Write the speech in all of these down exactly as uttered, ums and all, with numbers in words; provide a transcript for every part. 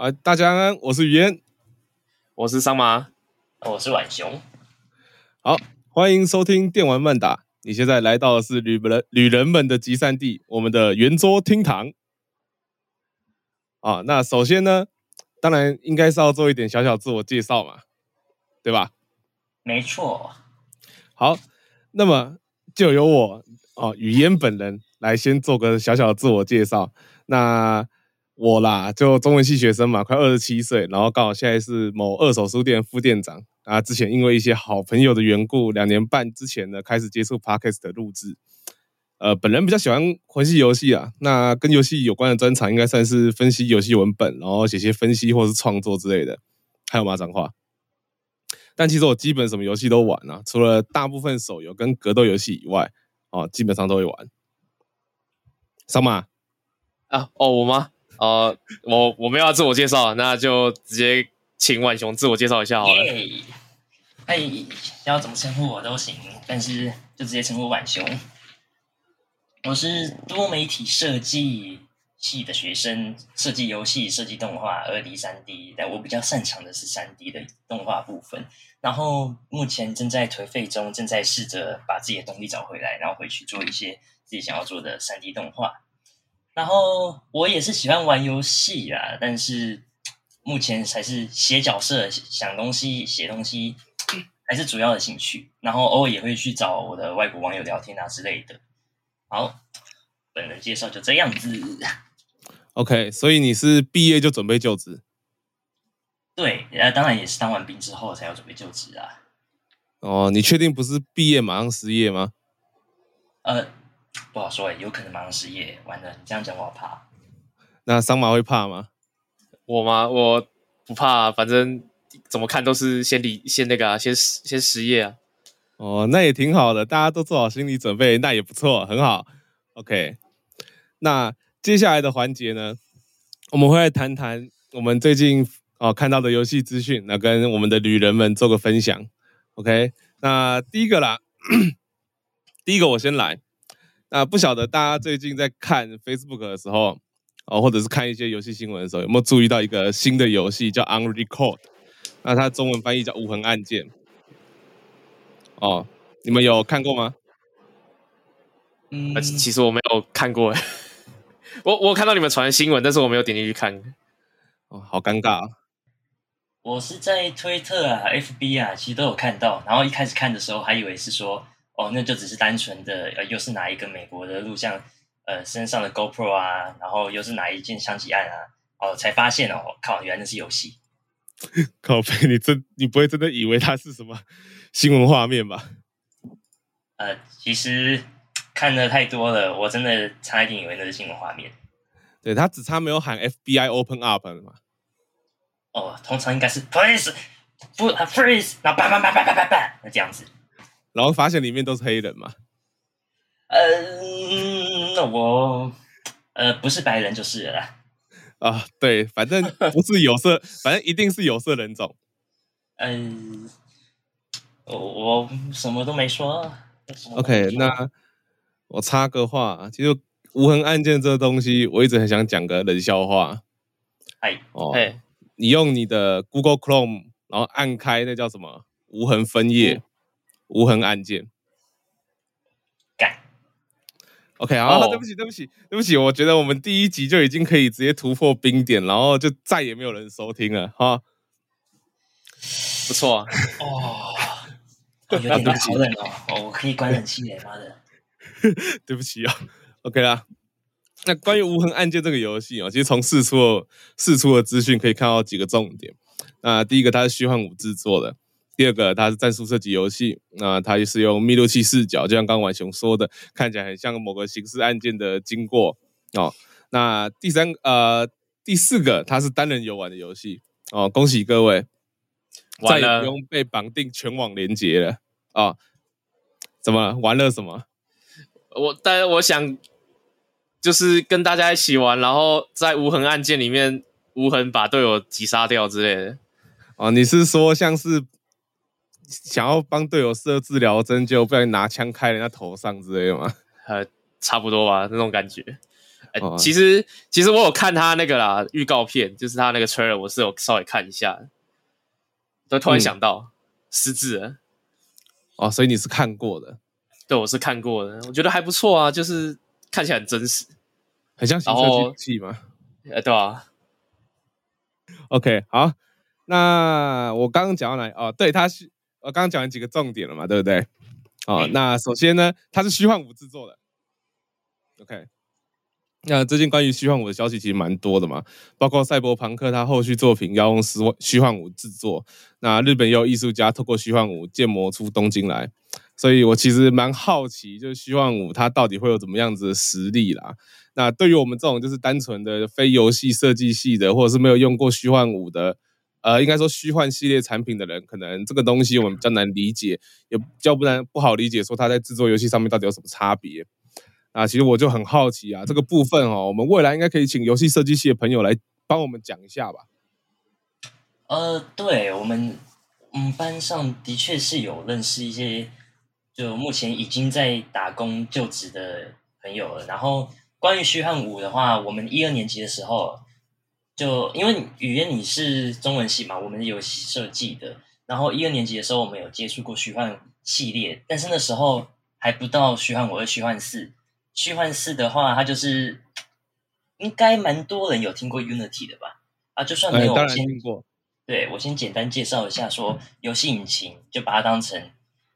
啊，大家，我是雨嫣，我是桑麻，我是浣熊。好，欢迎收听电玩漫打。你现在来到的是旅人旅人们的集散地，我们的圆桌厅堂。啊，那首先呢，当然应该是要做一点小小自我介绍嘛，对吧？没错。好，那么就由我哦，雨嫣本人来先做个小小自我介绍。那我啦，就中文系学生嘛，快二十七岁，然后刚好现在是某二手书店副店长啊。之前因为一些好朋友的缘故，两年半之前呢，开始接触 Podcast 的录制。呃，本人比较喜欢魂系游戏啊，那跟游戏有关的专长应该算是分析游戏文本，然后写些分析或是创作之类的，还有骂脏话。但其实我基本什么游戏都玩啊，除了大部分手游跟格斗游戏以外，哦，基本上都会玩。桑麻啊，哦，我吗？呃，我我们要自我介绍，那就直接请浣熊自我介绍一下好了。哎、yeah ，要怎么称呼我都行，但是就直接称呼浣熊。我是多媒体设计系的学生，设计游戏、设计动画、二 D、三 D， 但我比较擅长的是三 D 的动画部分。然后目前正在颓废中，正在试着把自己的动力找回来，然后回去做一些自己想要做的三 D 动画。然后我也是喜欢玩游戏啦，但是目前还是写角色、想东西、写东西还是主要的兴趣。然后偶尔也会去找我的外国网友聊天啊之类的。好，本人介绍就这样子。OK， 所以你是毕业就准备就职？对，当然也是当完兵之后才要准备就职啊。哦，你确定不是毕业马上失业吗？呃。不好说哎、欸，有可能马上失业。完了，你这样讲我好怕。那桑麻会怕吗？我吗？我不怕，反正怎么看都是先离先那个啊，先先失业啊。哦，那也挺好的，大家都做好心理准备，那也不错，很好。OK， 那接下来的环节呢，我们会来谈谈我们最近哦看到的游戏资讯，那跟我们的旅人们做个分享。OK， 那第一个啦，第一个我先来。那不晓得大家最近在看 Facebook 的时候，哦，或者是看一些游戏新闻的时候，有没有注意到一个新的游戏叫 Unrecord？ 那它中文翻译叫无痕按键。哦，你们有看过吗？嗯，其实我没有看过耶，我我看到你们传的新闻，但是我没有点进去看。哦，好尴尬啊！我是在推特啊、F B 啊，其实都有看到。然后一开始看的时候，还以为是说。哦，那就只是单纯的，呃，又是哪一个美国的录像，呃，身上的 GoPro 啊，然后又是哪一件枪击案啊，哦，才发现哦，靠，原来那是游戏。靠北，你真你不会真的以为它是什么新闻画面吧？呃，其实看的太多了，我真的差一点以为那是新闻画面。对，他只差没有喊 F B I open up 了嘛。哦，通常应该是 Please， 不 Freeze， 然后叭叭叭叭叭叭叭，那这样子。然后发现里面都是黑人嘛？呃，我呃不是白人就是了啦。啊，对，反正不是有色，反正一定是有色人种。嗯、呃，我我什么都没说。OK， 那我插个话，其实无痕按键这东西，我一直很想讲个冷笑话。哎，哦，你用你的 Google Chrome， 然后按开那叫什么无痕分页。嗯无痕按键，干 ，OK， 好、oh. 啊，对不起，对不起，对不起，我觉得我们第一集就已经可以直接突破冰点，然后就再也没有人收听了哈。不错啊，哦，有点好冷哦，哦，我可以关冷气耶，妈的，对不起啊、哦、，OK 啦。那关于无痕按键这个游戏啊、哦，其实从释出释出的资讯可以看到几个重点。那第一个，它是虚幻五制作的。第二个，它是战术射击游戏，那它是用密录器视角，就像刚刚浣熊说的，看起来很像某个刑事案件的经过哦。那第三呃第四个，它是单人游玩的游戏哦，恭喜各位，再也不用被绑定全网连结了啊、哦！怎么了？玩了什么？我但我想就是跟大家一起玩，然后在无痕案件里面无痕把队友击杀掉之类的。哦，你是说像是？想要帮队友设治疗针，就不小心拿枪开人家头上之类的吗？呃，差不多吧，那种感觉。欸哦、其实其实我有看他那个啦预告片，就是他那个 trailer 我是有稍微看一下，都突然想到、嗯、失智了。哦，所以你是看过的？对，我是看过的，我觉得还不错啊，就是看起来很真实，很像行车记录器嘛。呃，对啊。OK， 好，那我刚刚讲到哪里？哦，对，他是我刚刚讲了几个重点了嘛，对不对？哦，那首先呢，它是虚幻五制作的。OK， 那最近关于虚幻五的消息其实蛮多的嘛，包括赛博朋克它后续作品要用虚幻五制作，那日本也有艺术家透过虚幻五建模出东京来，所以我其实蛮好奇，就是虚幻五它到底会有怎么样子的实力啦。那对于我们这种就是单纯的非游戏设计系的，或者是没有用过虚幻五的，呃，应该说虚幻系列产品的人，可能这个东西我们比较难理解，也比较不难不好理解，说它在制作游戏上面到底有什么差别。啊，其实我就很好奇啊，这个部分哦，我们未来应该可以请游戏设计系的朋友来帮我们讲一下吧。呃，对，我们我们班上的确是有认识一些，就目前已经在打工就职的朋友了。然后关于虚幻五的话，我们一二年级的时候，就因为语言你是中文系嘛，我们有设计的，然后一二年级的时候我们有接触过虚幻系列，但是那时候还不到虚幻五和虚幻四。虚幻四的话，它就是应该蛮多人有听过 Unity 的吧？啊，就算没有，哎、当然听过。对，我先简单介绍一下说，说游戏引擎就把它当成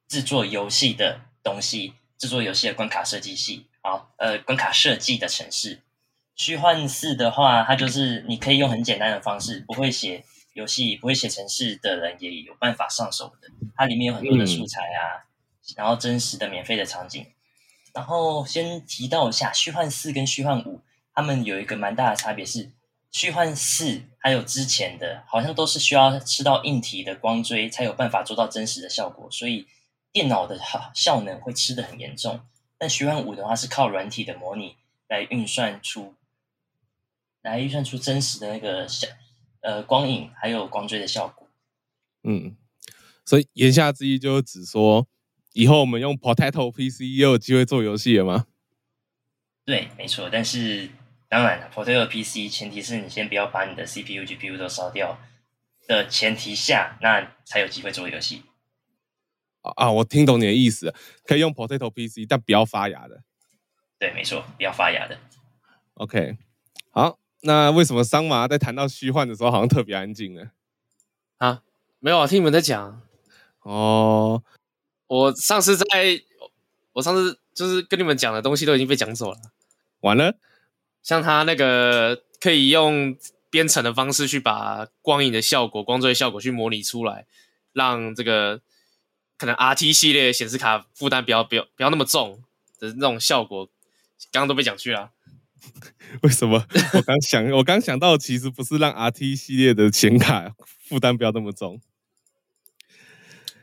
制作游戏的东西，制作游戏的关卡设计系，好，呃，关卡设计的程式。虚幻四的话，它就是你可以用很简单的方式，不会写游戏、不会写程式的人也有办法上手的。它里面有很多的素材啊，嗯、然后真实的、免费的场景。然后先提到一下虚幻四跟虚幻五，他们有一个蛮大的差别是，虚幻四还有之前的好像都是需要吃到硬体的光追才有办法做到真实的效果，所以电脑的效能会吃得很严重。但虚幻五的话是靠软体的模拟来运算出，来运算出真实的那个呃光影还有光追的效果。嗯，所以言下之意就是指说，以后我们用 Potato P C 也有机会做游戏了吗？对，没错。但是当然 ，Potato P C 前提是你先不要把你的 C P U、G P U 都烧掉的前提下，那才有机会做游戏。啊，我听懂你的意思，可以用 Potato P C， 但不要发芽的。对，没错，不要发芽的。OK， 好，那为什么桑麻在谈到虚幻的时候好像特别安静呢？啊，没有啊，听你们在讲。哦。我上次在，我上次就是跟你们讲的东西都已经被讲走了，完了。像他那个可以用编程的方式去把光影的效果、光追效果去模拟出来，让这个可能 R T 系列显示卡负担不要不要不要那么重的那种效果，刚刚都被讲去了。为什么？我刚想，我刚想到，其实不是让 R T 系列的显卡负担不要那么重。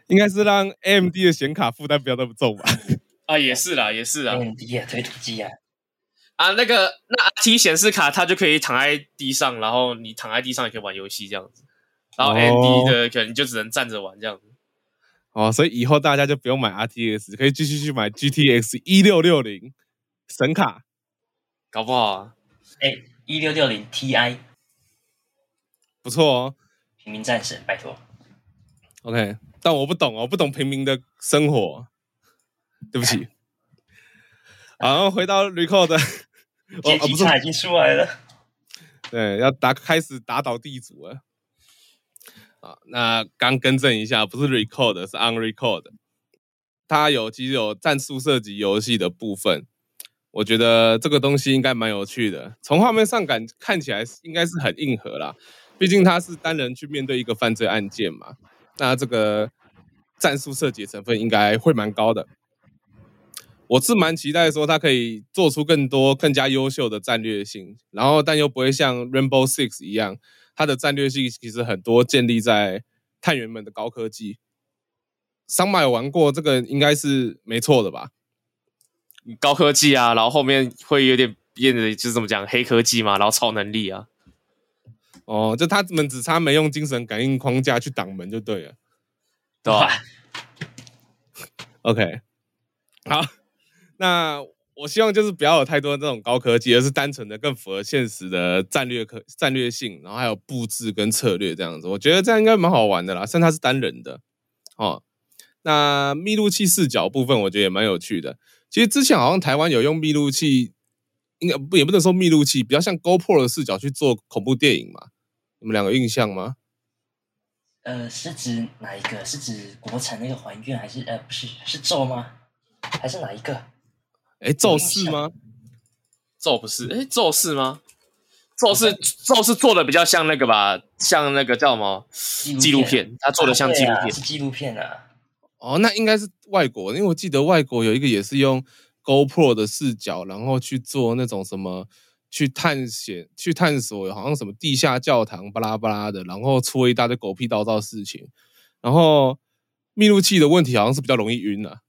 应该是让 A M D 的显卡负担不要那么重吧？啊，也是啦，也是啦。A M D 啊，推土机啊，啊，那个那 R T 显示卡它就可以躺在地上，然后你躺在地上也可以玩游戏这样子。然后 A M D 的可能你就只能站着玩这样子。哦，所以以后大家就不用买 R T X， 可以继续去买 G T X一六六零 神卡，搞不好啊。哎、欸，一六六零 Ti， 不错哦，平民战神，拜托。OK。但我不懂哦，我不懂平民的生活，对不起。好，回到 Record， 阶级差已经出来了。对，要打开始打倒地主了。啊，那刚更正一下，不是 Record， 是 Unrecord。它有其实有战术射击游戏的部分，我觉得这个东西应该蛮有趣的。从画面上感看起来应该是很硬核啦，毕竟它是单人去面对一个犯罪案件嘛。那这个战术设计成分应该会蛮高的，我是蛮期待说它可以做出更多更加优秀的战略性，然后但又不会像 Rainbow Six 一样，它的战略性其实很多建立在探员们的高科技。桑马有玩过这个，应该是没错的吧？高科技啊，然后后面会有点变得就是怎么讲黑科技嘛，然后超能力啊。哦，就他们只差没用精神感应框架去挡门就对了，对吧？OK， 好，那我希望就是不要有太多这种高科技，而是单纯的更符合现实的战略可战略性，然后还有布置跟策略这样子，我觉得这样应该蛮好玩的啦。虽然它是单人的，哦，那密录器视角部分我觉得也蛮有趣的。其实之前好像台湾有用密录器，应该也不能说密录器，比较像 GoPro 的视角去做恐怖电影嘛。你们两个印象吗？呃，是指哪一个？是指国产那个还愿，还是呃不是是咒吗？还是哪一个？哎，咒是吗？咒不是，哎，咒是吗？咒是咒是做的比较像那个吧，像那个叫什么纪录片，他做的像纪录片，啊啊、是纪录片啊。哦，那应该是外国，因为我记得外国有一个也是用 GoPro 的视角，然后去做那种什么去探险、去探索，好像什么地下教堂巴拉巴拉的，然后出一大堆狗屁倒灶的事情。然后密录器的问题好像是比较容易晕啊。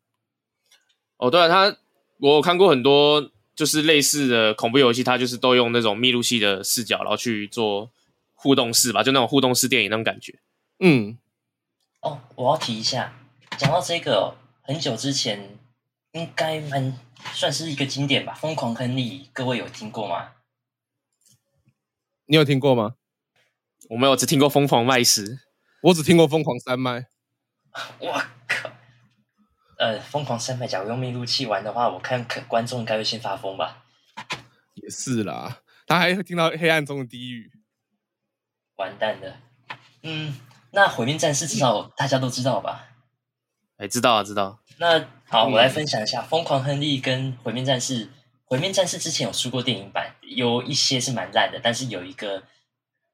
哦，对啊，他。我有看过很多就是类似的恐怖游戏，它就是都用那种密录器的视角，然后去做互动式吧，就那种互动式电影那种感觉。嗯，哦，我要提一下，讲到这个、哦，很久之前应该蛮算是一个经典吧，《疯狂亨利》，各位有听过吗？你有听过吗？我没有，只听过《疯狂麦斯》，我只听过《疯狂三麦》。哇！呃，疯狂三百，假如用密录器玩的话，我看观众应该会先发疯吧。也是啦，他还会听到黑暗中的低语，完蛋了。嗯，那毁灭战士至少大家都知道吧？哎、欸，知道啊，知道。那好，我来分享一下《疯狂亨利》跟《毁灭战士》。《毁灭战士》之前有出过电影版，有一些是蛮烂的，但是有一个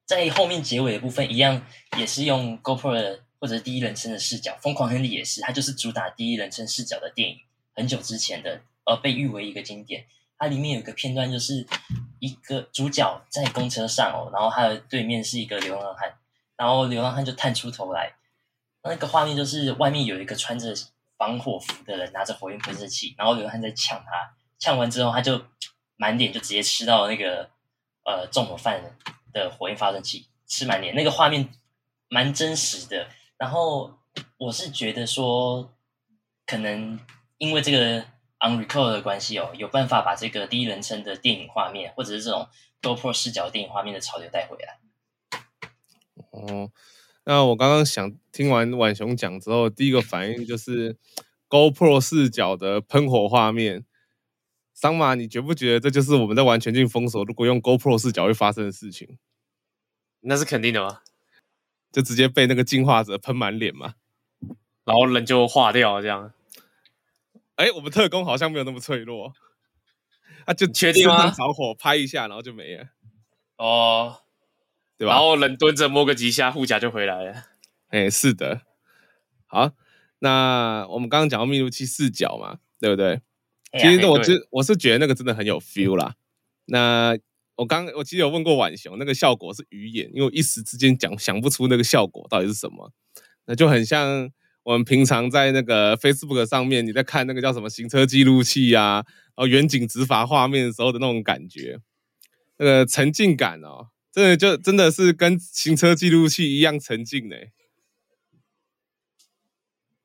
在后面结尾的部分，一样也是用 GoPro 的。或者第一人称的视角，《疯狂亨利》也是，它就是主打第一人称视角的电影，很久之前的，呃，被誉为一个经典。它里面有一个片段，就是一个主角在公车上哦，然后他的对面是一个流浪汉，然后流浪汉就探出头来，那个画面就是外面有一个穿着防火服的人拿着火焰喷射器，然后流浪汉在呛他，呛完之后他就满脸就直接吃到那个呃纵火犯的火焰发射器，吃满脸，那个画面蛮真实的。然后我是觉得说，可能因为这个 Unrecord 的关系哦，有办法把这个第一人称的电影画面，或者是这种 GoPro 视角电影画面的潮流带回来。哦，那我刚刚想听完浣熊讲之后，第一个反应就是 GoPro 视角的喷火画面。桑马，你觉不觉得这就是我们在玩全境封锁，如果用 GoPro 视角会发生的事情？那是肯定的吗？就直接被那个进化者喷满脸嘛，然后人就化掉了这样。哎，我们特工好像没有那么脆弱，他、啊、就确定吗？着火拍一下，然后就没了。哦，对吧？然后人蹲着摸个几下，护甲就回来了。哎，是的。好，那我们刚刚讲到密录器视角嘛，对不对？哎、其实我是、哎、我是觉得那个真的很有 feel 啦。那我刚我其实有问过浣熊，那个效果是鱼眼，因为我一时之间讲想不出那个效果到底是什么，那就很像我们平常在那个 Facebook 上面你在看那个叫什么行车记录器啊，然后远景执法画面的时候的那种感觉，那个沉浸感哦，真的就真的是跟行车记录器一样沉浸嘞。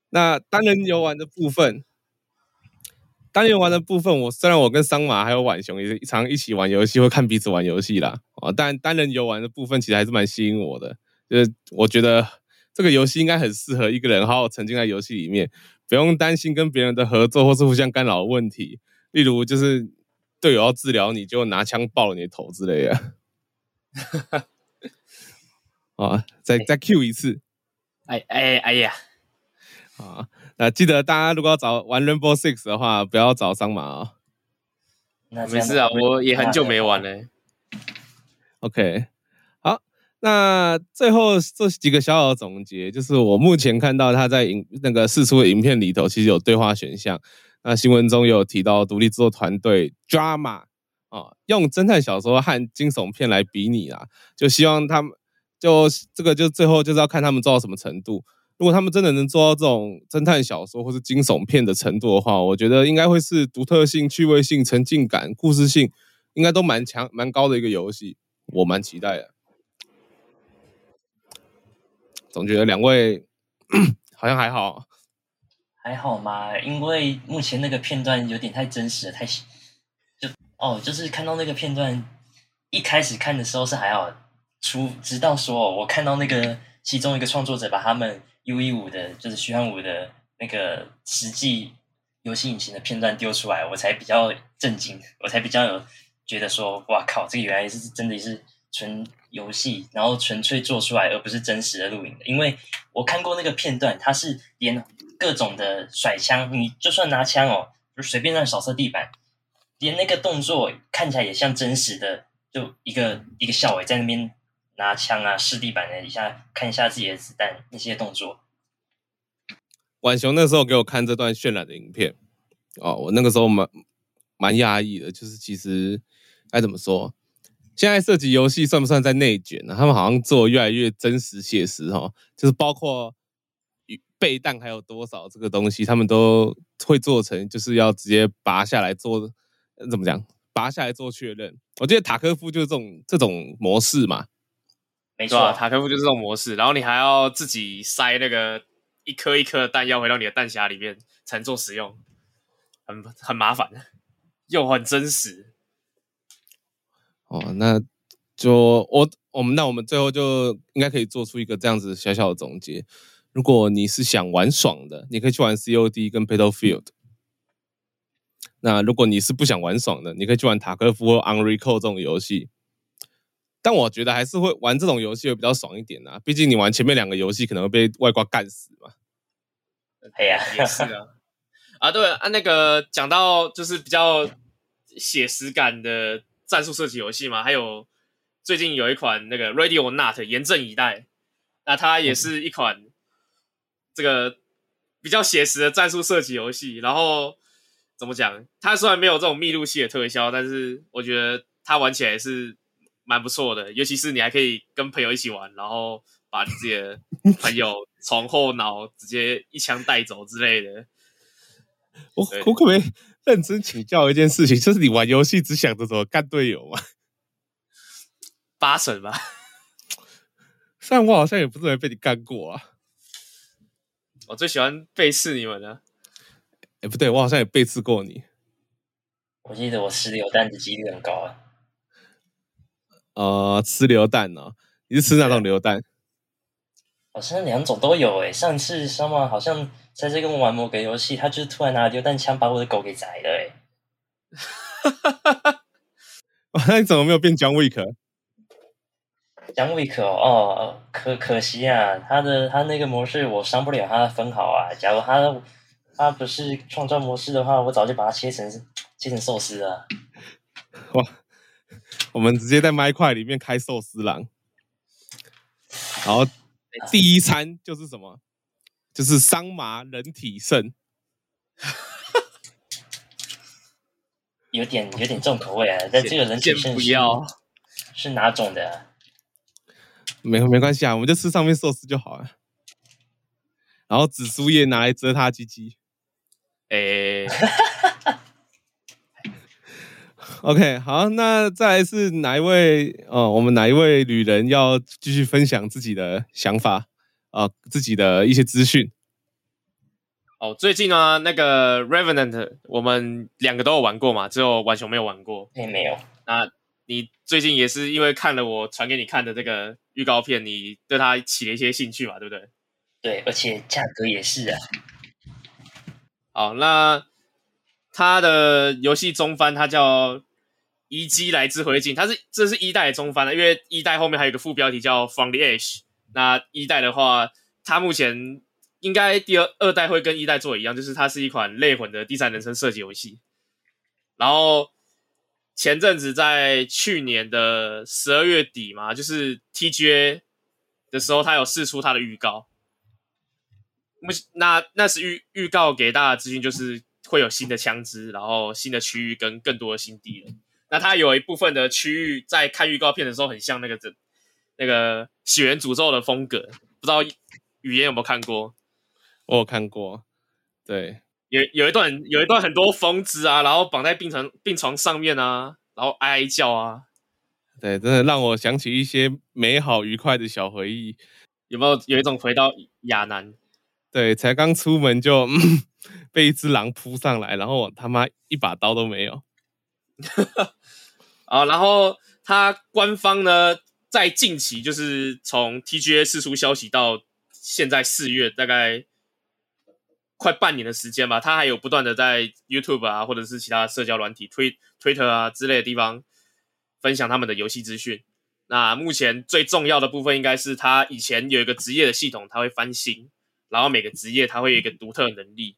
那单人游玩的部分。单人玩的部分，我虽然我跟桑马还有浣熊也常一起玩游戏，会看彼此玩游戏啦。哦，但单人游玩的部分其实还是蛮吸引我的，就是我觉得这个游戏应该很适合一个人好好沉浸在游戏里面，不用担心跟别人的合作或是互相干扰的问题，例如就是队友要治疗你就拿枪爆了你的头之类的。哦，再再 Q 一次，哎哎哎呀，啊！那记得大家如果要找玩 Rainbow Six 的话，不要找桑马哦。没事啊，我也很久没玩了、欸。OK， 好，那最后这几个小小的总结，就是我目前看到他在影那个释出的影片里头，其实有对话选项。那新闻中有提到独立制作团队 Drama 哦，用侦探小说和惊悚片来比拟啦，就希望他们就这个就最后就是要看他们做到什么程度。如果他们真的能做到这种侦探小说或是惊悚片的程度的话，我觉得应该会是独特性、趣味性、沉浸感、故事性，应该都蛮强、蛮高的一个游戏，我蛮期待的。总觉得两位好像还好，还好嘛，因为目前那个片段有点太真实了，太哦，就是看到那个片段，一开始看的时候是还好，除直到说我看到那个其中一个创作者把他们 U E 五 的，就是虚幻五的那个实际游戏引擎的片段丢出来，我才比较震惊，我才比较有觉得说，哇靠，这个原来是真的是纯游戏，然后纯粹做出来，而不是真实的录影的。因为我看过那个片段，它是连各种的甩枪，你就算拿枪哦，就随便乱扫射地板，连那个动作看起来也像真实的，就一个一个校尉在那边拿枪啊，试地板的一下，看一下自己的子弹那些动作。浣熊那时候给我看这段渲染的影片，哦，我那个时候蛮蛮压抑的，就是其实该怎么说，现在射击游戏算不算在内卷呢？他们好像做越来越真实写实哈、哦，就是包括备弹还有多少这个东西，他们都会做成就是要直接拔下来做，怎么讲？拔下来做确认。我觉得塔科夫就是这种这种模式嘛，没错、啊，塔科夫就是这种模式，然后你还要自己塞那个。一颗一颗的弹药回到你的弹匣里面才能做使用，很很麻烦，又很真实。哦，那就我我们那我们最后就应该可以做出一个这样子小小的总结。如果你是想玩爽的，你可以去玩 C O D 跟 Battlefield。那如果你是不想玩爽的，你可以去玩塔科夫或 Unrecord 这种游戏。但我觉得还是会玩这种游戏会比较爽一点啊，毕竟你玩前面两个游戏可能会被外挂干死嘛。哎呀，也是啊。啊，对啊，那个讲到就是比较写实感的战术射击游戏嘛，还有最近有一款那个 Ready or Not 严阵以待，那它也是一款这个比较写实的战术射击游戏。然后怎么讲？它虽然没有这种密录系的特效，但是我觉得它玩起来也是。蛮不错的，尤其是你还可以跟朋友一起玩，然后把你自己的朋友从后脑直接一枪带走之类的。我我可不可以认真请教一件事情，就是你玩游戏只想着怎么干队友吗？八成吧。虽然我好像也不是没被你干过啊。我最喜欢背刺你们了。哎、欸，不对，我好像也背刺过你。我记得我吃榴弹的几率很高啊。呃，吃榴弹哦，你是吃哪种榴弹？好像两种都有诶、欸。上次什么好像在这跟我玩某个游戏，他就突然拿榴弹枪把我的狗给宰了诶、欸。哇，那你怎么没有变John Wick？John Wick 哦，可可惜啊，他的他那个模式我伤不了他的分毫啊。假如他他不是创造模式的话，我早就把它切成切成寿司了。哇！我们直接在麦块里面开寿司郎，然后第一餐就是什么？就是桑麻人体肾，有点有点重口味啊！但这个人体肾 是, 是哪种的、啊？没没关系啊，我们就吃上面寿司就好了。然后紫苏叶拿来遮他鸡鸡，哎。OK， 好，那再来是哪一位？哦，我们哪一位旅人要继续分享自己的想法啊、呃，自己的一些资讯。哦，最近呢，那个 Revenant， 我们两个都有玩过嘛，只有浣熊没有玩过。哎，没有。那你最近也是因为看了我传给你看的这个预告片，你对它起了一些兴趣嘛，对不对？对，而且价格也是啊。好，那它的游戏中翻，它叫。遗迹来之回境，它是这是一代的中翻了，因为一代后面还有一个副标题叫 From the Ash。那一代的话，它目前应该第二二代会跟一代做一样，就是它是一款类魂的第三人称射击游戏。然后前阵子在去年的十二月底嘛，就是 T G A 的时候，它有释出它的预告。那那是预预告给大家的资讯，就是会有新的枪支，然后新的区域跟更多的新敌人。那它有一部分的区域在看预告片的时候很像那个那个血缘诅咒的风格，不知道语言有没有看过？我有看过，对，有有一段有一段很多疯子啊，然后绑在病床病床上面啊，然后哀哀叫啊，对，真的让我想起一些美好愉快的小回忆。有没有有一种回到亚南？对，才刚出门就、嗯、被一只狼扑上来，然后我他妈一把刀都没有。啊，然后它官方呢在近期就是从 T G A 释出消息到现在四月大概快半年的时间吧，它还有不断的在 YouTube 啊或者是其他社交软体 Twitter 啊之类的地方分享他们的游戏资讯。那目前最重要的部分应该是它以前有一个职业的系统，它会翻新，然后每个职业它会有一个独特的能力，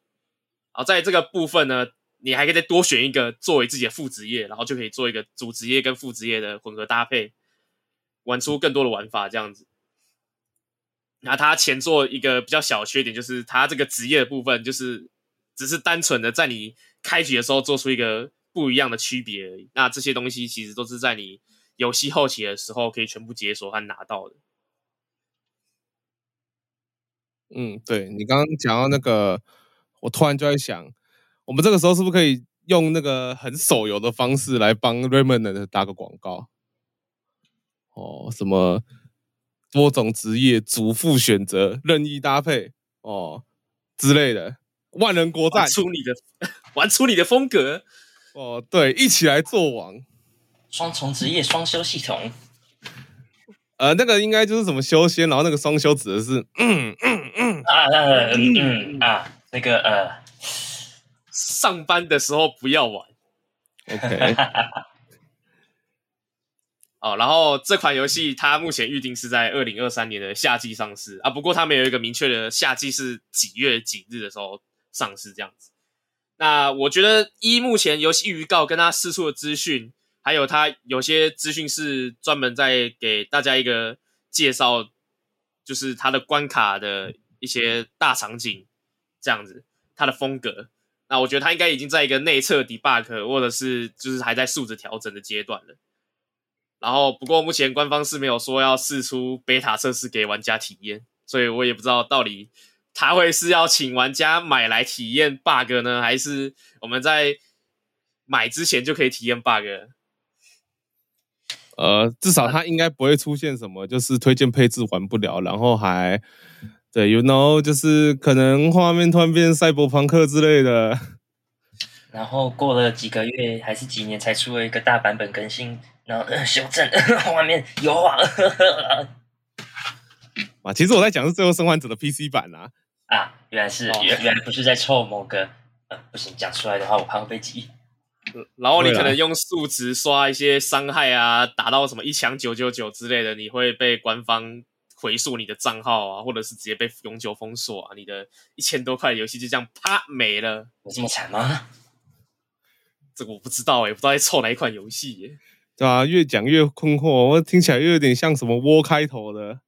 然后在这个部分呢你还可以再多选一个作为自己的副职业，然后就可以做一个主职业跟副职业的混合搭配，玩出更多的玩法这样子。那它前作一个比较小的缺点就是它这个职业的部分就是只是单纯的在你开局的时候做出一个不一样的区别而已，那这些东西其实都是在你游戏后期的时候可以全部解锁和拿到的。嗯，对，你刚刚讲到那个我突然就在想我们这个时候是不是可以用那个很手游的方式来帮 Revenant 打个广告哦，什么多种职业主副选择任意搭配哦之类的，万人国战，玩出你的玩出你的风格哦，对，一起来做王，双重职业双修系统，呃，那个应该就是什么修仙，然后那个双修指的是嗯嗯嗯啊嗯嗯啊那个呃，上班的时候不要玩。OK 。哦，然后这款游戏它目前预定是在二零二三年的夏季上市啊，不过它没有一个明确的夏季是几月几日的时候上市这样子。那我觉得依目前游戏预告跟它释出的资讯。还有他有些资讯是专门在给大家一个介绍，就是他的关卡的一些大场景这样子，他的风格。那我觉得他应该已经在一个内测 debug 或者是就是还在数值调整的阶段了。然后不过目前官方是没有说要释出 beta 测试给玩家体验，所以我也不知道到底他会是要请玩家买来体验 bug 呢，还是我们在买之前就可以体验 bug 了。呃，至少它应该不会出现什么，就是推荐配置玩不了，然后还对 ，you know， 就是可能画面突然变赛博朋克之类的。然后过了几个月还是几年才出了一个大版本更新，然后、呃、修正画面优化。啊，其实我在讲是《最后生还者》的 P C 版啦、啊。啊，原来是、哦、原来不是在凑某个，呃，不行，讲出来的话我怕会被挤。然后你可能用数值刷一些伤害啊，打到什么一枪九九九之类的，你会被官方回溯你的账号啊，或者是直接被永久封锁啊，你的一千多块的游戏就这样啪没了。有这么惨吗？这个我不知道哎、欸，不知道在凑哪一款游戏耶、欸。对啊，越讲越困惑，我听起来又有点像什么窝开头的，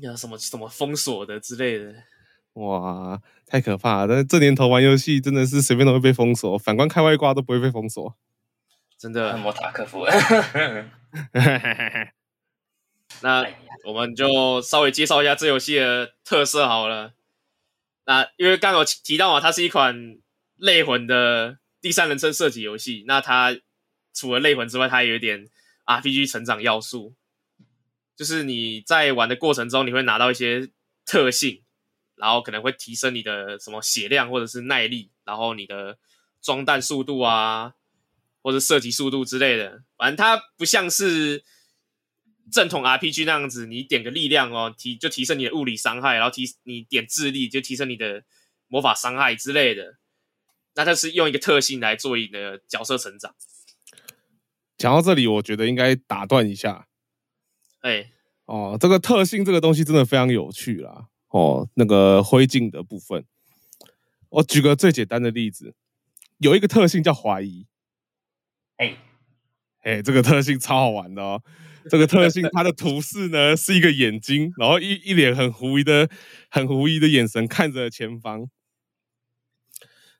有什么什么封锁的之类的。哇，太可怕了！但是这年头玩游戏真的是随便都会被封锁，反观开外挂都不会被封锁，真的摩塔克服。那我们就稍微介绍一下这游戏的特色好了。那因为刚刚有提到嘛，它是一款类魂的第三人称射击游戏。那它除了类魂之外，它也有点 R P G 成长要素，就是你在玩的过程中，你会拿到一些特性。然后可能会提升你的什么血量或者是耐力，然后你的装弹速度啊，或者射击速度之类的。反正它不像是正统 R P G 那样子，你点个力量哦，提就提升你的物理伤害，然后提你点智力就提升你的魔法伤害之类的。那它是用一个特性来做你的角色成长。讲到这里，我觉得应该打断一下。哎，哦，这个特性这个东西真的非常有趣啦。哦，那个灰烬的部分，我举个最简单的例子，有一个特性叫怀疑。哎，哎，这个特性超好玩的哦。这个特性它的图示呢是一个眼睛，然后一一脸很狐疑的、很狐疑的眼神看着前方。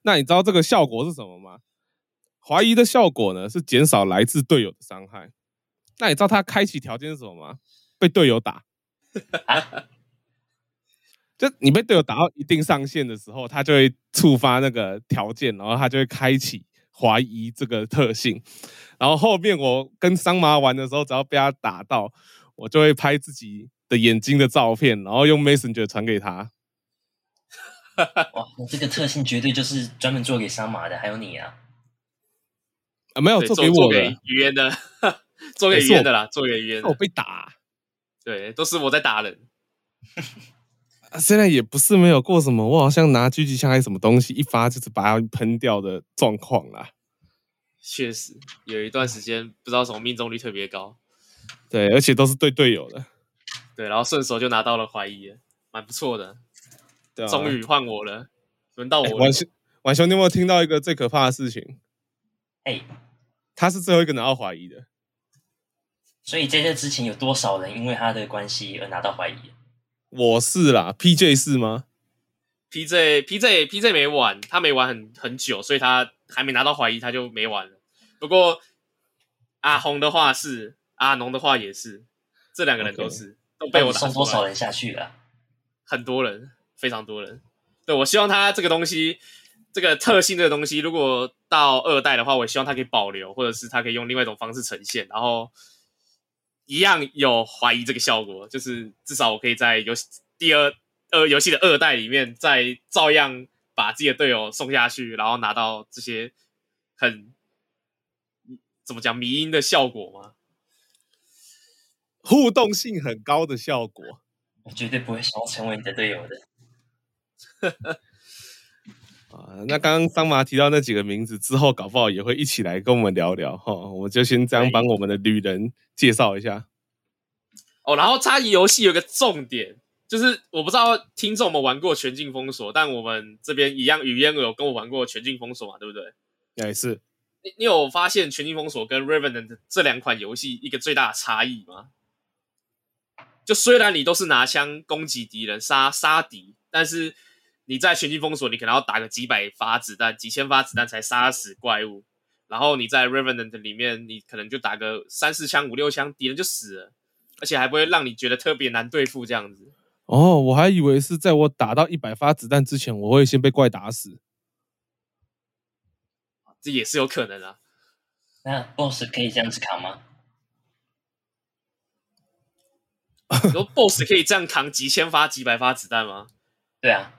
那你知道这个效果是什么吗？怀疑的效果呢是减少来自队友的伤害。那你知道它开启条件是什么吗？被队友打。啊就你被队友打到一定上限的时候，他就会触发那个条件，然后他就会开启怀疑这个特性。然后后面我跟桑麻玩的时候，只要被他打到，我就会拍自己的眼睛的照片，然后用 Messenger 传给他。哇，这个特性绝对就是专门做给桑麻的，还有你啊！啊，没有做给我的，语言的，做给语言的啦，做给语言的。我被打、啊，对，都是我在打人。现在也不是没有过什么，我好像拿狙击枪还是什么东西一发就是把它喷掉的状况啦。确实有一段时间不知道什么命中率特别高，对，而且都是对队友的，对，然后顺手就拿到了怀疑了，蛮不错的。对啊、终于换我了，轮到我了。欸、晚兄，你有没有听到一个最可怕的事情？哎、欸，他是最后一个拿到怀疑的，所以在这之前有多少人因为他的关系而拿到怀疑？我是啦 ，P J 是吗 ？P J P J P J 没玩，他没玩很很久，所以他还没拿到怀疑，他就没玩了。不过阿红的话是，阿农的话也是，这两个人都是、okay. 都被我打出来。送多少人下去了？很多人，非常多人。对，我希望他这个东西，这个特性这个东西，如果到二代的话，我希望他可以保留，或者是他可以用另外一种方式呈现，然后。一样有怀疑这个效果，就是至少我可以在游戏第二呃游戏的二代里面，再照样把自己的队友送下去，然后拿到这些很怎么讲迷因的效果吗？互动性很高的效果，我绝对不会想要成为你的队友的。啊，那刚刚桑麻提到那几个名字之后，搞不好也会一起来跟我们聊聊哈。我们就先这样帮我们的旅人介绍一下。哦，然后插移游戏有个重点，就是我不知道听众们玩过《全境封锁》，但我们这边一样，语嫣有跟我玩过《全境封锁》嘛，对不对？也是。你你有发现《全境封锁》跟《Revenant》这两款游戏一个最大的差异吗？就虽然你都是拿枪攻击敌人、杀杀敌，但是你在全境封锁，你可能要打个几百发子弹、几千发子弹才杀死怪物。然后你在 Revenant 里面，你可能就打个三四枪、五六枪，敌人就死了，而且还不会让你觉得特别难对付这样子。哦，我还以为是在我打到一百发子弹之前，我会先被怪打死。这也是有可能啊。那 Boss 可以这样子扛吗？你说 Boss 可以这样扛几千发、几百发子弹吗？对啊。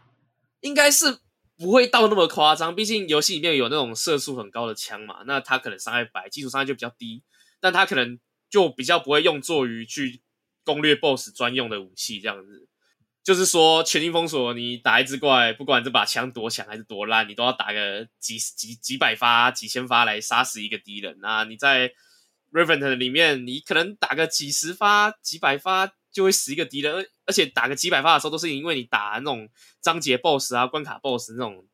应该是不会到那么夸张，毕竟游戏里面有那种射速很高的枪嘛，那他可能伤害百，基础伤害就比较低，但他可能就比较不会用作于去攻略 boss 专用的武器这样子。就是说，全境封锁你打一只怪，不管这把枪多强还是多烂，你都要打个几几几百发、几千发来杀死一个敌人啊。你在 Revenant 里面，你可能打个几十发、几百发。就会死一个敌人，而且打个几百发的时候，都是因为你打那种章节 boss 啊、关卡 boss 那种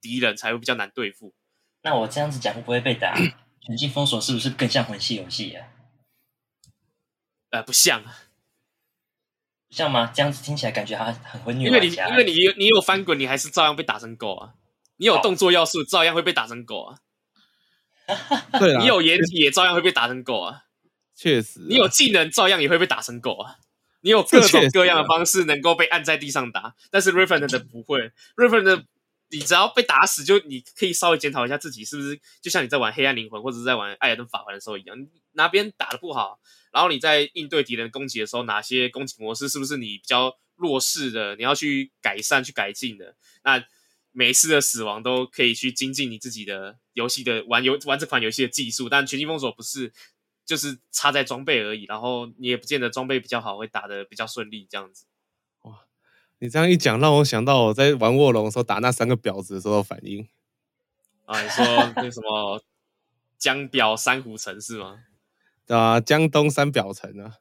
敌人才会比较难对付。那我这样子讲会不会被打？全境封锁是不是更像魂系游戏啊？呃，不像，不像吗？这样子听起来感觉他很魂女玩家。因为你，因为你，你有翻滚，你还是照样被打成狗啊！你有动作要素，照样会被打成狗啊！对啦，你有掩体也照样会被打成狗啊！确实啊，你有技能照样也会被打成狗啊！你有各种各样的方式能够被按在地上打，但是 Revenant 的不会。Revenant 的你只要被打死，就你可以稍微检讨一下自己是不是就像你在玩黑暗灵魂或者是在玩艾尔登法环的时候一样，哪边打得不好，然后你在应对敌人攻击的时候，哪些攻击模式是不是你比较弱势的，你要去改善去改进的。那每一次的死亡都可以去精进你自己的游戏的玩游玩这款游戏的技术，但全境封锁不是。就是差在装备而已，然后你也不见得装备比较好会打得比较顺利这样子。哇，你这样一讲让我想到我在玩卧龙的时候打那三个婊子的时候的反应啊。你说那什么江婊三湖城是吗？啊，江东三婊城啊。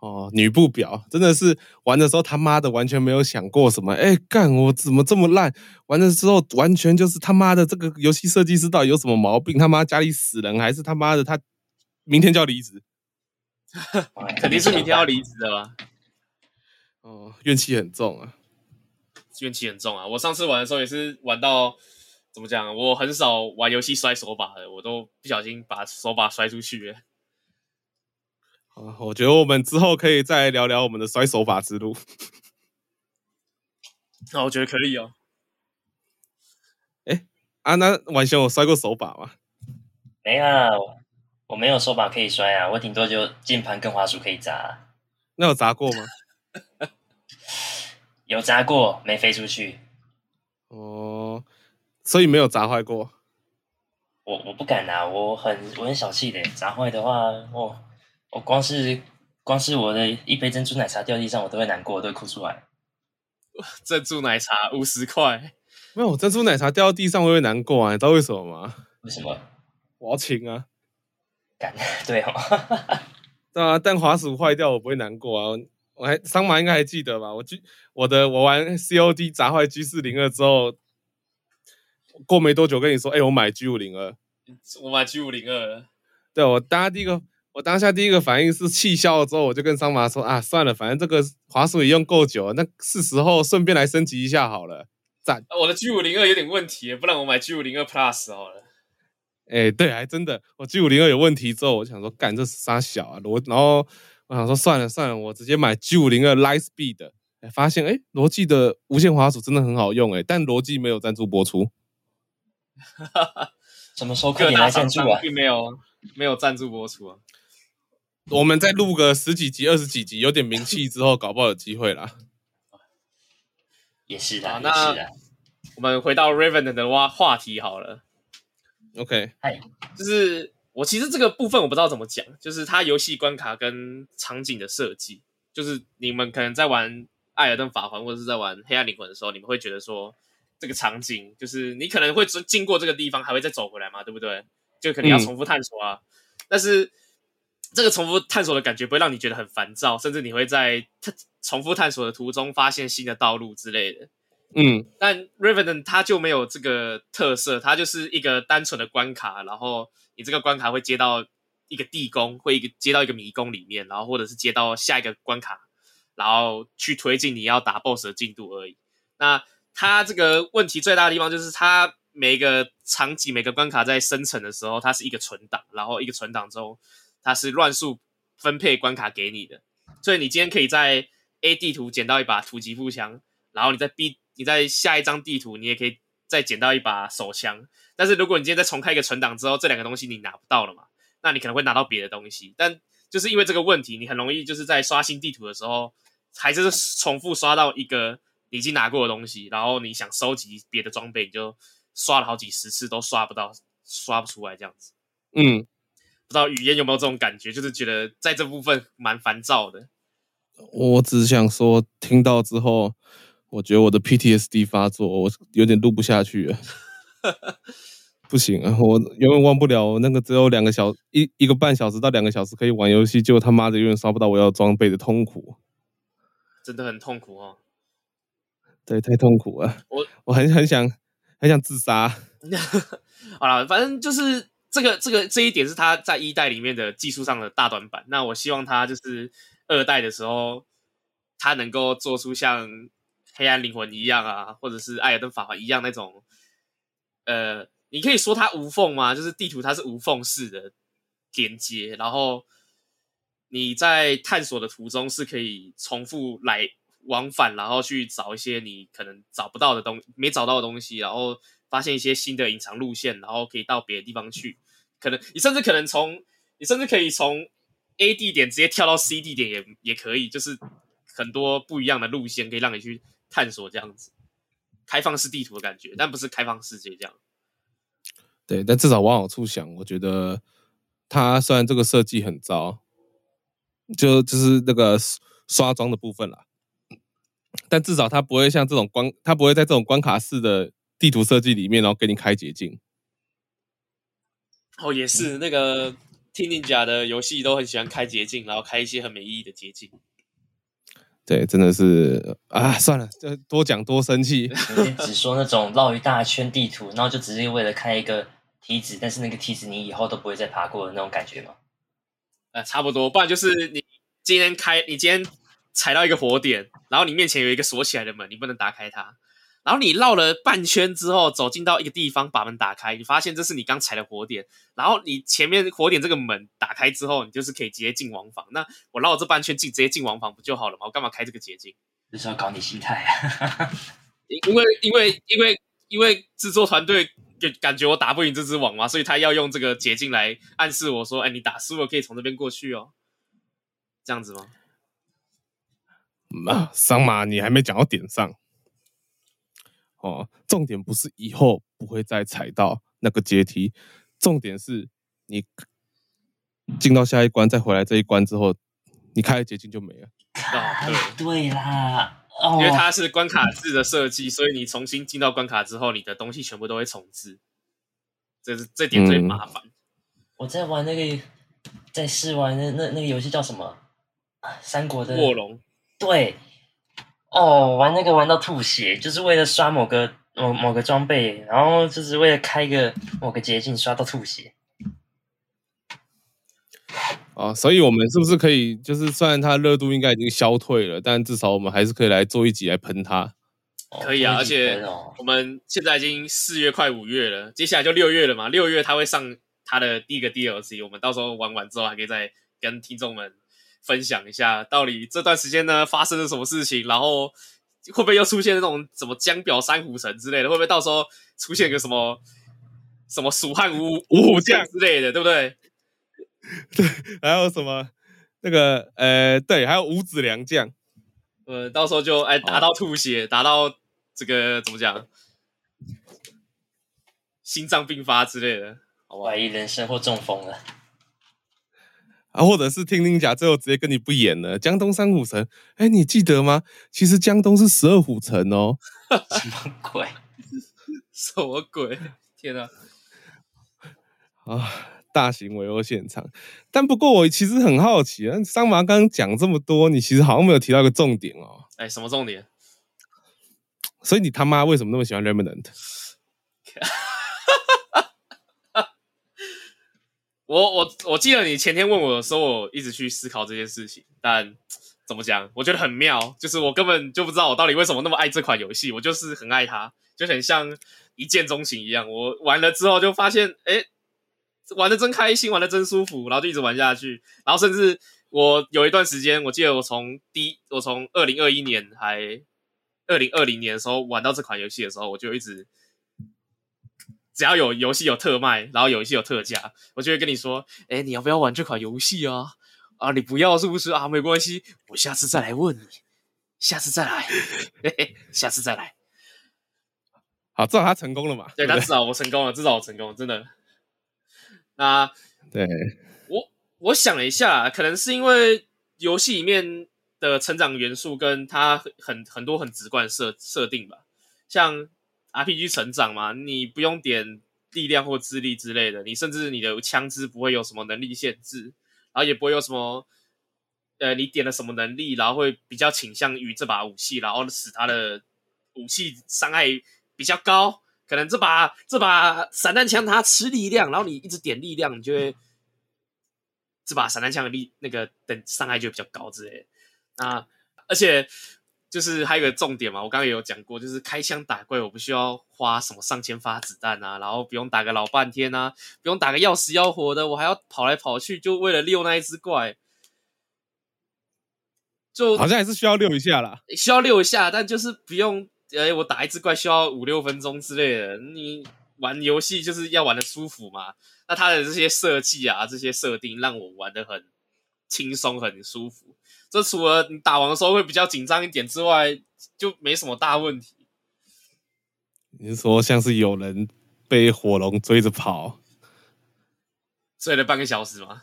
哦，女不婊真的是玩的时候他妈的完全没有想过什么，哎干我怎么这么烂？玩的时候完全就是他妈的这个游戏设计师到底有什么毛病？他妈家里死人还是他妈的他明天就要离职？肯定是明天要离职的吧？哦，怨气很重啊，怨气很重啊！我上次玩的时候也是玩到怎么讲？我很少玩游戏摔手把的，我都不小心把手把摔出去了。我觉得我们之后可以再聊聊我们的摔手法之路。那、啊、我觉得可以哦。哎，啊，那晚兄有摔过手把吗？没有，我没有手把可以摔啊，我顶多就键盘跟滑鼠可以砸、啊。那有砸过吗？有砸过，没飞出去。哦，所以没有砸坏过。我我不敢啊，我很我很小气的，砸坏的话，我我光是光是我的一杯珍珠奶茶掉地上，我都会难过，我都会哭出来。珍珠奶茶五十块，没有珍珠奶茶掉到地上我会难过啊，你知道为什么吗？为什么？我要亲啊！干对哦，对啊，但滑鼠坏掉我不会难过啊。我还桑麻应该还记得吧？我我的我玩 C O D 砸坏 G 四零二 之后，过没多久跟你说，哎、欸，我买 G 五零二，我买 G 五零二 了。对，我当下第一个，我当下第一个反应是气消了之后，我就跟桑麻说啊，算了，反正这个滑鼠也用够久了，那是时候顺便来升级一下好了。赞、啊，我的 G 五零二 有点问题，不然我买 G 五零二 Plus 好了。哎、欸，对，还真的，我 G 五零二 有问题之后，我想说，干这啥小啊，然后我想说算了算了，我直接买 G 五零二 Lightspeed， 发现哎，罗技的无线滑鼠真的很好用哎，但罗技没有赞助播出。什么时候可以来赞助啊？并没有，没有赞助播出啊。我们再录个十几集、二十几集，有点名气之后，搞不好有机会啦。也是啦，那我们回到 Revenant 的话话题好了。OK， 就是我其实这个部分我不知道怎么讲，就是它游戏关卡跟场景的设计，就是你们可能在玩艾尔登法环或者是在玩黑暗灵魂的时候，你们会觉得说这个场景就是你可能会经过这个地方还会再走回来嘛，对不对？就可能要重复探索啊、嗯、但是这个重复探索的感觉不会让你觉得很烦躁，甚至你会在重复探索的途中发现新的道路之类的。嗯，但 Revenant 它就没有这个特色，它就是一个单纯的关卡，然后你这个关卡会接到一个地宫，会一个接到一个迷宫里面，然后或者是接到下一个关卡，然后去推进你要打 boss 的进度而已。那它这个问题最大的地方就是它每个场景每个关卡在生成的时候，它是一个存档，然后一个存档中它是乱数分配关卡给你的，所以你今天可以在 A 地图捡到一把突击步枪，然后你在 B你在下一张地图你也可以再捡到一把手枪，但是如果你今天再重开一个存档之后，这两个东西你拿不到了嘛，那你可能会拿到别的东西。但就是因为这个问题，你很容易就是在刷新地图的时候还是重复刷到一个你已经拿过的东西，然后你想收集别的装备，你就刷了好几十次都刷不到，刷不出来这样子。嗯，不知道语言有没有这种感觉，就是觉得在这部分蛮烦躁的。我只想说听到之后我觉得我的 P T S D 发作，我有点录不下去了，不行啊！我永远忘不了那个只有两个小一一个半小时到两个小时可以玩游戏，结果他妈的永远刷不到我要装备的痛苦，真的很痛苦哦。对，太痛苦了，我我很很想很想自杀。好啦，反正就是这个这个这一点是他在一代里面的技术上的大短板。那我希望他就是二代的时候，他能够做出像黑暗灵魂一样啊，或者是艾尔登法环一样那种，呃，你可以说它无缝吗？就是地图它是无缝式的连接，然后你在探索的途中是可以重复来往返，然后去找一些你可能找不到的东西，没找到的东西，然后发现一些新的隐藏路线，然后可以到别的地方去。可能你甚至可能从你甚至可以从 A 地点直接跳到 C 地点也也可以，就是很多不一样的路线可以让你去探索，这样子开放式地图的感觉，但不是开放世界这样。对，但至少往好处想，我觉得它虽然这个设计很糟，就就是那个刷装的部分啦，但至少它不会像这种关，它不会在这种关卡式的地图设计里面，然后给你开捷径。哦，也是那个听人家的游戏都很喜欢开捷径，然后开一些很没意义的捷径。对，真的是啊，算了，就多讲多生气。你只说那种绕一大圈地图，然后就只是为了开一个梯子，但是那个梯子你以后都不会再爬过的那种感觉吗？呃，差不多，不然就是你今天开，你今天踩到一个火点，然后你面前有一个锁起来的门，你不能打开它。然后你绕了半圈之后，走进到一个地方，把门打开，你发现这是你刚踩的火点。然后你前面火点这个门打开之后，你就是可以直接进王房。那我绕了这半圈进，直接进王房不就好了吗？我干嘛开这个捷径？就是要搞你心态啊！因为因为因为因为制作团队感觉我打不赢这只王嘛，所以他要用这个捷径来暗示我说：“哎，你打输了可以从这边过去哦。”这样子吗？啊，桑麻，你还没讲到点上。哦，重点不是以后不会再踩到那个阶梯，重点是你进到下一关再回来这一关之后，你开了捷径就没了。啊，对啦，哦，因为它是关卡制的设计，所以你重新进到关卡之后，你的东西全部都会重置，这是这点最麻烦。嗯，我在玩那个，在试玩那那那个游戏叫什么？三国的卧龙。对，哦，玩那个玩到吐血，就是为了刷某个某某个装备，然后就是为了开个某个捷径，刷到吐血。啊，所以我们是不是可以，就是虽然它热度应该已经消退了，但至少我们还是可以来做一集来喷它。可以啊，而且我们现在已经四月快五月了，接下来就六月了嘛。六月它会上它的第一个 D L C， 我们到时候玩完之后还可以再跟听众们分享一下，到底这段时间呢发生了什么事情，然后会不会又出现那种什么江表三虎城之类的，会不会到时候出现个什么什么蜀汉五五虎将之类的，对不对？对，还有什么那个呃，对，还有五子良将，呃，到时候就哎打到吐血，打到这个怎么讲，心脏病发之类的，好吧，怀疑人生或中风了啊，或者是听听讲最后直接跟你不演了。江东三虎城，哎，你记得吗？其实江东是十二虎城哦。什么鬼？什么鬼？天哪！啊！大型围殴现场，但不过我其实很好奇，桑麻刚刚讲这么多，你其实好像没有提到一个重点哦。哎，什么重点？所以你他妈为什么那么喜欢 Revenant？ 我我我记得你前天问我的时候，我一直去思考这件事情，但怎么讲，我觉得很妙，就是我根本就不知道我到底为什么那么爱这款游戏，我就是很爱它，就很像一见钟情一样。我玩了之后就发现，哎。玩得真开心，玩得真舒服，然后就一直玩下去。然后甚至我有一段时间，我记得我从第我从二零二一年还二零二零年的时候玩到这款游戏的时候，我就一直只要有游戏有特卖，然后有游戏有特价，我就会跟你说：“哎，你要不要玩这款游戏啊？啊，你不要是不是啊？没关系，我下次再来问你，下次再来，嘿嘿，下次再来。”好，至少他成功了嘛？对，他至少我成功了，至少我成功了，真的。那对我我想了一下，可能是因为游戏里面的成长元素跟它很很多很直观设设定吧，像 R P G 成长嘛，你不用点力量或智力之类的，你甚至你的枪支不会有什么能力限制，然后也不会有什么呃你点了什么能力，然后会比较倾向于这把武器，然后使它的武器伤害比较高。可能这把这把散弹枪它吃力量，然后你一直点力量，你就会这把散弹枪的力那个等伤害就比较高之类的。啊，而且就是还有一个重点嘛，我刚刚也有讲过，就是开枪打怪我不需要花什么上千发子弹啊，然后不用打个老半天啊，不用打个要死要活的，我还要跑来跑去就为了溜那一只怪。就好像还是需要溜一下啦，需要溜一下，但就是不用。哎，我打一只怪需要五六分钟之类的。你玩游戏就是要玩的舒服嘛，那它的这些设计啊，这些设定让我玩的很轻松，很舒服。这除了你打完的时候会比较紧张一点之外，就没什么大问题。你是说像是有人被火龙追着跑，追了半个小时吗？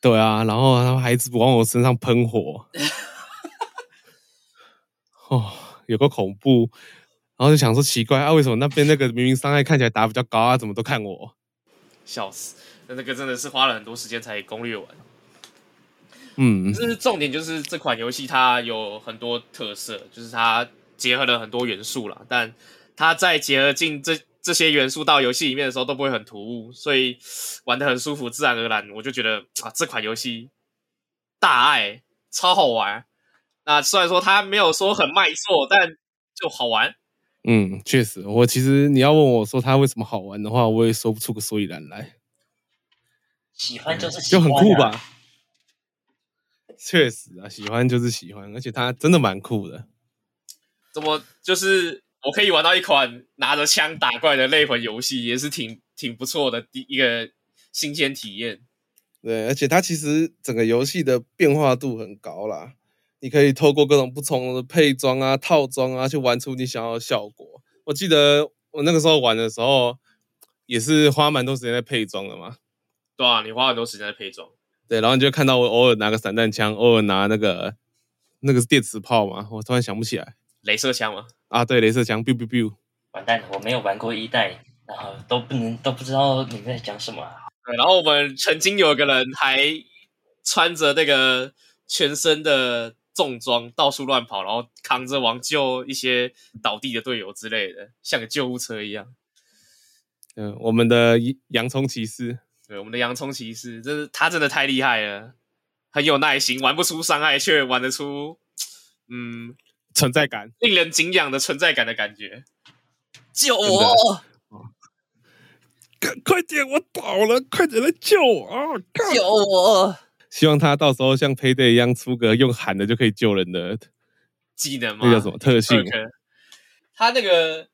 对啊，然后他还一直往我身上喷火。哦。有个恐怖，然后就想说奇怪啊，为什么那边那个明明伤害看起来打比较高啊，怎么都看我？笑死！那那个真的是花了很多时间才攻略完。嗯，就是重点就是这款游戏它有很多特色，就是它结合了很多元素啦，但它在结合进这这些元素到游戏里面的时候都不会很突兀，所以玩得很舒服，自然而然我就觉得啊，这款游戏大爱，超好玩。那虽然说他没有说很卖座，但就好玩。嗯，确实，我其实你要问我说他为什么好玩的话，我也说不出个所以然来。喜欢就是喜欢，啊嗯，就很酷吧？确实啊，喜欢就是喜欢，而且他真的蛮酷的。怎么就是我可以玩到一款拿着枪打怪的类魂游戏，也是挺挺不错的一个新鲜体验。对，而且他其实整个游戏的变化度很高啦。你可以透过各种不同的配装啊、套装啊，去玩出你想要的效果。我记得我那个时候玩的时候，也是花蛮多时间在配装的嘛。对啊，你花很多时间在配装。对，然后你就看到我偶尔拿个散弹枪，偶尔拿那个那个是电磁炮嘛，我突然想不起来。雷射枪吗？啊，对，雷射枪 ，biu biu biu。完蛋了，我没有玩过一代，然后都不能都不知道你在讲什么、啊。对，然后我们曾经有一个人还穿着那个全身的重装到处乱跑，然后扛着往救一些倒地的队友之类的，像个救护车一样。嗯，我们的洋葱骑士，对，我们的洋葱骑士，这是他真的太厉害了，很有耐心，玩不出伤害，却玩得出，嗯，存在感，令人敬仰的存在感的感觉。救我！快点，我倒了，快点来救我啊！救我！希望他到时候像 Payday 一样出个用喊的就可以救人的技能吗？那叫什么特性？他那个。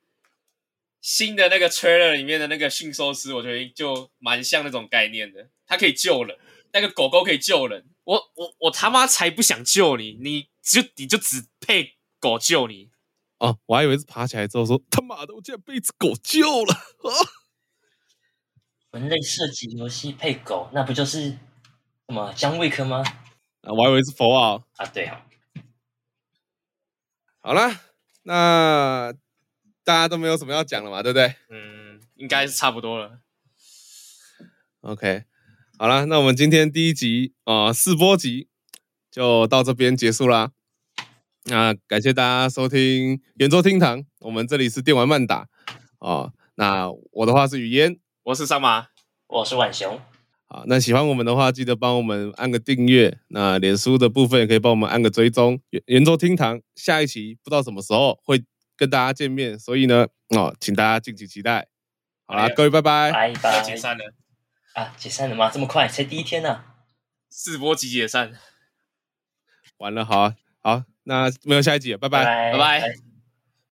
新的那个 trailer 里面的那个驯兽师，我觉得就蛮像那种概念的。他可以救人，那个狗狗可以救人。我我我他妈才不想救你，你就你就只配狗救你。哦，我还以为是爬起来之后说他妈的，我竟然被一只狗救了。人类射击游戏配狗，那不就是什么John Wick吗？啊，我还以为是佛啊。啊，对啊。好啦，那。大家都没有什么要讲了嘛，对不对？嗯，应该是差不多了。OK， 好啦，那我们今天第一集啊、呃、试播集就到这边结束啦。那、呃、感谢大家收听圆桌厅堂，我们这里是电玩慢打啊、呃。那我的话是雨嫣，我是桑马，我是浣熊。好，那喜欢我们的话，记得帮我们按个订阅。那脸书的部分也可以帮我们按个追踪。圆桌厅堂下一期不知道什么时候会。跟大家见面，所以呢，哦，请大家敬请期待。好啦，哎、各位拜拜。拜拜。要解散了啊？解散了吗？这么快？才第一天呢、啊。试播集解散。完了，好、啊、好，那没有下一集了，拜拜，拜拜。拜拜拜拜。